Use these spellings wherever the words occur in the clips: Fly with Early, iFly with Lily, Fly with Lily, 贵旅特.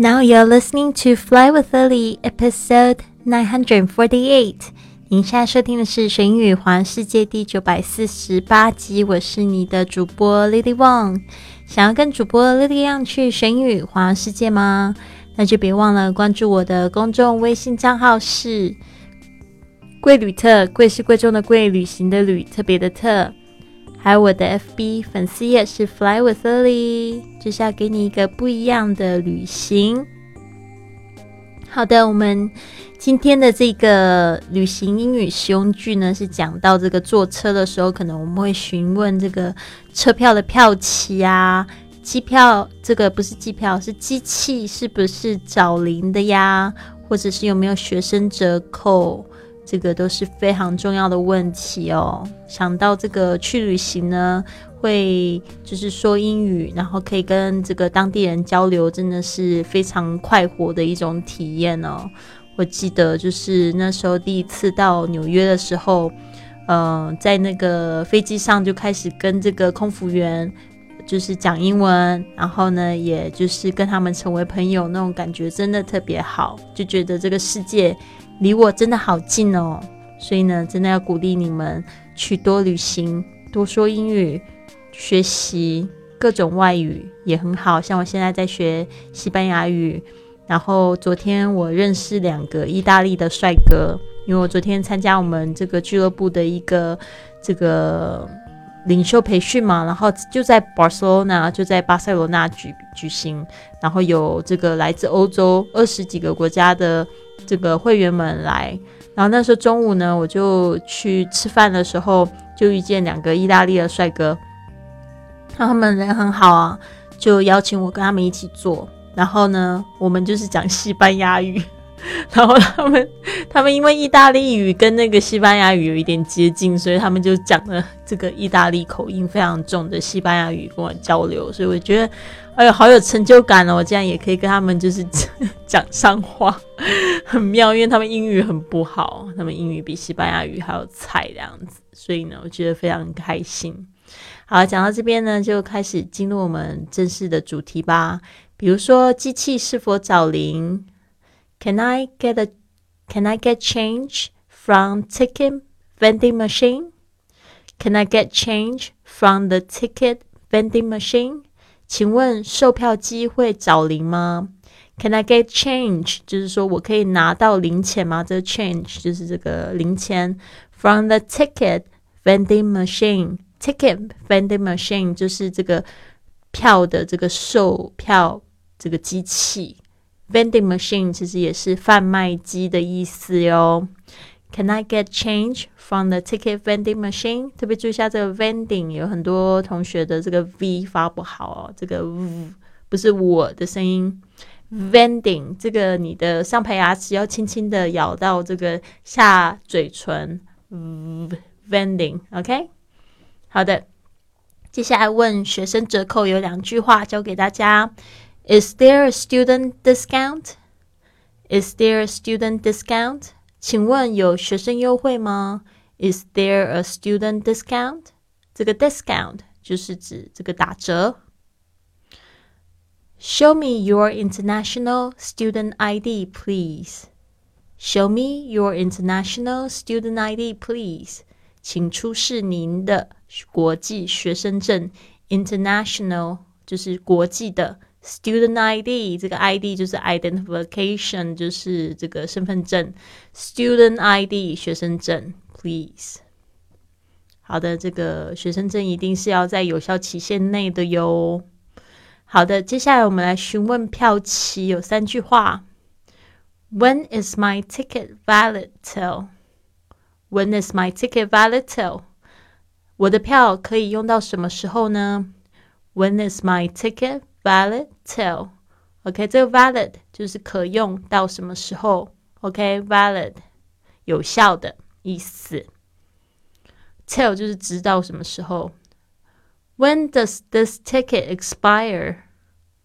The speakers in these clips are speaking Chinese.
Now you're listening to Fly with Lily, episode 948. 您现在收听的是学英语环世界第948集，我是你的主播 Lily Wong。想要跟主播 Lily 一样去学英语环世界吗？那就别忘了关注我的公众微信账号是贵旅特，贵是贵重的贵，旅行的旅，特别的特。还有我的 FB 粉丝页是 Fly with Early， 就是要给你一个不一样的旅行。好的，我们今天的这个旅行英语实用句呢，是讲到这个坐车的时候，可能我们会询问这个车票的票期啊，机票，这个不是机票，是机器是不是找零的呀，或者是有没有学生折扣，这个都是非常重要的问题哦。想到这个去旅行呢，会就是说英语，然后可以跟这个当地人交流，真的是非常快活的一种体验哦。我记得就是那时候第一次到纽约的时候，在那个飞机上就开始跟这个空服员就是讲英文，然后呢也就是跟他们成为朋友，那种感觉真的特别好，就觉得这个世界离我真的好近哦。所以呢真的要鼓励你们去多旅行，多说英语，学习各种外语也很好，像我现在在学西班牙语，然后昨天我认识2个意大利的帅哥，因为我昨天参加我们这个俱乐部的一个这个领袖培训嘛，然后就在巴塞罗那举行，然后有这个来自欧洲20几个国家的这个会员们来，然后那时候中午呢，我就去吃饭的时候就遇见2个意大利的帅哥，然后他们人很好啊，就邀请我跟他们一起坐，然后呢我们就是讲西班牙语，然后他们因为意大利语跟那个西班牙语有一点接近，所以他们就讲了这个意大利口音非常重的西班牙语跟我交流，所以我觉得哎呦好有成就感哦，我竟然也可以跟他们就是讲上话，很妙，因为他们英语很不好，他们英语比西班牙语还有菜这样子，所以呢我觉得非常开心。好，讲到这边呢就开始进入我们正式的主题吧。比如说机器是否找零，Can I get change from ticket vending machine? Can I get change from the ticket vending machine? 请问售票机会找零吗？ Can I get change? 就是说我可以拿到零钱吗？这个 change 就是这个零钱。From the ticket vending machine. Ticket vending machine 就是这个票的这个售票这个机器。Vending machine 其实也是贩卖机的意思哟。Can I get change from the ticket vending machine? 特别注意一下这个 vending， 有很多同学的这个 V 发不好哦，这个 V 不是我的声音。Vending 这个你的上排牙齿要轻轻的咬到这个下嘴唇。Vending OK 好的，接下来问学生折扣有2句话教给大家。Is there a student discount? Is there a student discount? 请问有学生优惠吗？ Is there a student discount? 这个 discount 就是指这个打折。Show me your international student ID, please. Show me your international student ID, please. 请出示您的国际学生证。International 就是国际的。Student ID 这个 ID 就是 identification， 就是这个身份证。Student ID 学生证 please。 好的，这个学生证一定是要在有效期限内的哟。好的，接下来我们来询问票期有3句话。When is my ticket valid till? When is my ticket valid till? 我的票可以用到什么时候呢？ When is my ticket valid till? OK， 这个 valid 就是可用到什么时候。OK， valid 有效的意思。till 就是直到什么时候。When does this ticket expire?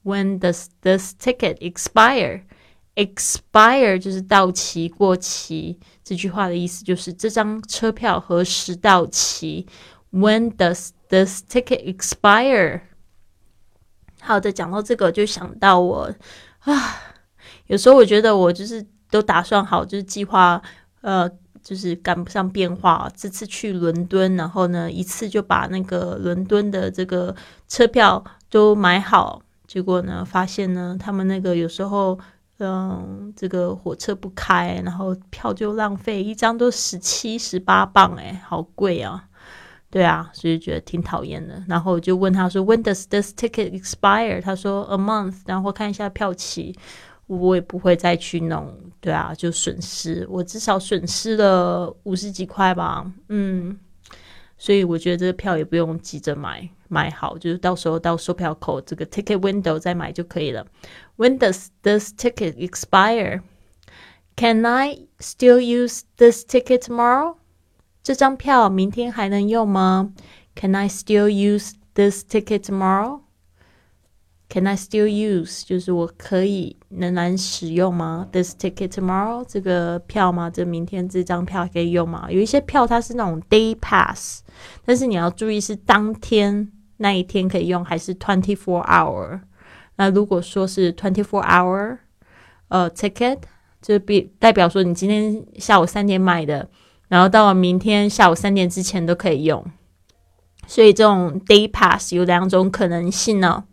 When does this ticket expire? Expire 就是到期过期，这句话的意思就是这张车票何时到期。When does this ticket expire?好的，讲到这个就想到我啊，有时候我觉得我就是都打算好，就是计划就是赶不上变化，这次去伦敦，然后呢一次就把那个伦敦的这个车票都买好，结果呢发现呢他们那个有时候这个火车不开，然后票就浪费，一张都17、18磅，好贵啊。对啊，所以觉得挺讨厌的。然后我就问他说 When does this ticket expire? 他说 a month, 然后看一下票期。我也不会再去弄，对啊，就损失，我至少损失了50几块吧，所以我觉得这个票也不用急着买好，就是到时候到售票口这个 ticket window 再买就可以了。 When does this ticket expire? Can I still use this ticket tomorrow? 这张票明天还能用吗？ Can I still use this ticket tomorrow?Can I still use? 就是我可以仍然使用吗？ This ticket tomorrow? 这个票吗？这明天这张票可以用吗？有一些票它是那种 day pass， 但是你要注意是当天那一天可以用还是24 hour。 那如果说是24 hour ticket， 就代表说你今天下午3点买的，然后到了明天下午3点之前都可以用。所以这种 day pass 有2种可能性呢。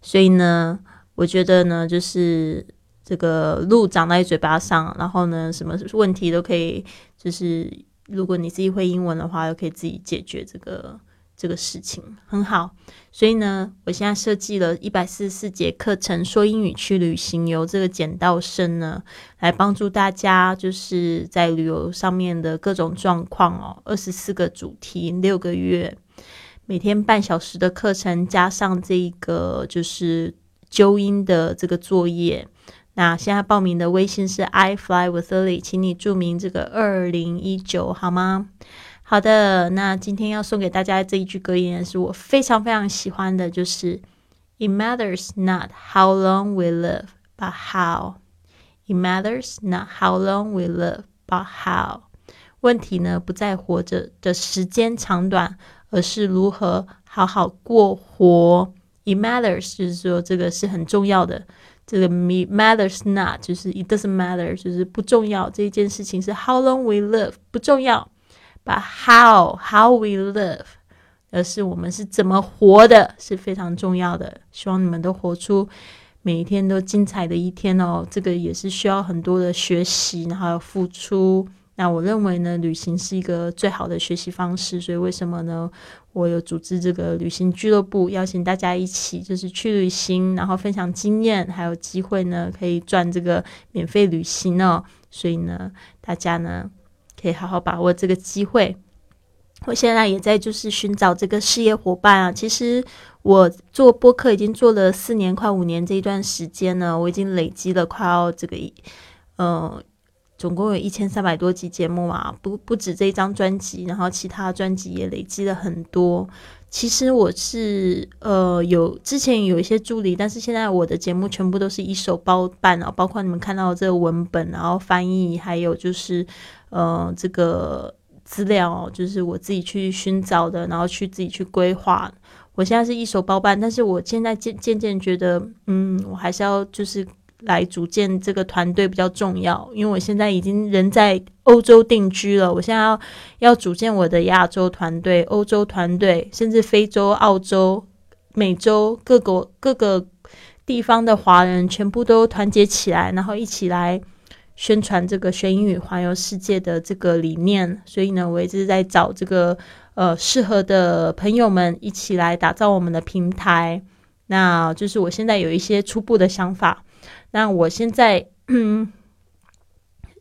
所以呢我觉得呢就是这个路长在嘴巴上，然后呢什么问题都可以，就是如果你自己会英文的话，都可以自己解决这个事情，很好。所以呢我现在设计了144节课程，说英语去旅行，由这个简道生呢来帮助大家，就是在旅游上面的各种状况24个主题，6个月，每天半小时的课程，加上这个就是纠音的这个作业。那现在报名的微信是 iFly with Lily， 请你注明这个2019好吗？好的，那今天要送给大家这一句格言，是我非常非常喜欢的，就是 It matters not how long we live, but how. It matters not how long we live, but how. 问题呢不在活着的时间长短，而是如何好好过活。 It matters 就是说这个是很重要的，这个 matters not 就是 it doesn't matter 就是不重要，这一件事情是 how long we live 不重要， but how we live 而是我们是怎么活的是非常重要的。希望你们都活出每一天都精彩的一天这个也是需要很多的学习，然后要付出。那我认为呢旅行是一个最好的学习方式，所以为什么呢我有组织这个旅行俱乐部，邀请大家一起就是去旅行，然后分享经验，还有机会呢可以赚这个免费旅行所以呢大家呢可以好好把握这个机会。我现在也在就是寻找这个事业伙伴其实我做播客已经做了4年快5年，这一段时间呢我已经累积了快要这个总共有1300多集节目不止这一张专辑，然后其他专辑也累积了很多。其实我是之前有一些助理，但是现在我的节目全部都是一手包办包括你们看到的这个文本，然后翻译，还有就是这个资料就是我自己去寻找的，然后去自己去规划。我现在是一手包办，但是我现在渐渐觉得我还是要就是来组建这个团队比较重要，因为我现在已经人在欧洲定居了，我现在要组建我的亚洲团队、欧洲团队，甚至非洲、澳洲、美洲各个地方的华人全部都团结起来，然后一起来宣传这个学英语环游世界的这个理念。所以呢我一直在找这个适合的朋友们一起来打造我们的平台。那就是我现在有一些初步的想法，那我现在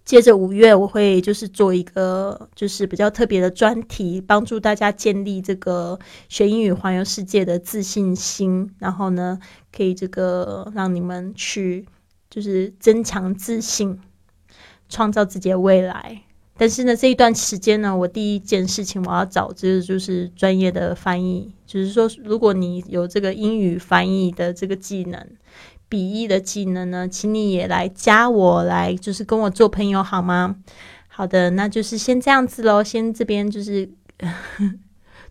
接着5月我会就是做一个就是比较特别的专题，帮助大家建立这个学英语环游世界的自信心，然后呢可以这个让你们去就是增强自信，创造自己的未来。但是呢这一段时间呢我第一件事情我要找就是专业的翻译，就是说如果你有这个英语翻译的这个技能、笔译的技能呢，请你也来加我，来就是跟我做朋友好吗？好的，那就是先这样子咯，先这边就是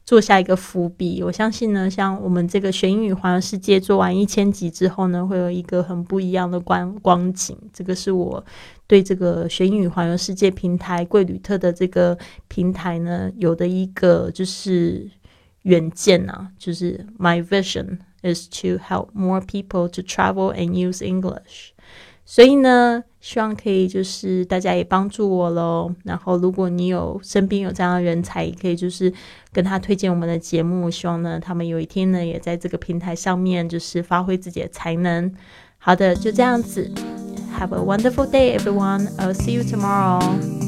做下一个伏笔。我相信呢，像我们这个学英语环游世界做完1000集之后呢，会有一个很不一样的光景。这个是我对这个学英语环游世界平台贵旅特的这个平台呢有的一个就是远见啊，就是 My vision is to help more people to travel and use English。 所以呢希望可以就是大家也帮助我咯，然后如果你有身边有这样的人才，也可以就是跟他推荐我们的节目，希望呢他们有一天呢也在这个平台上面就是发挥自己的才能。好的，就这样子。Have a wonderful day everyone, I'll see you tomorrow.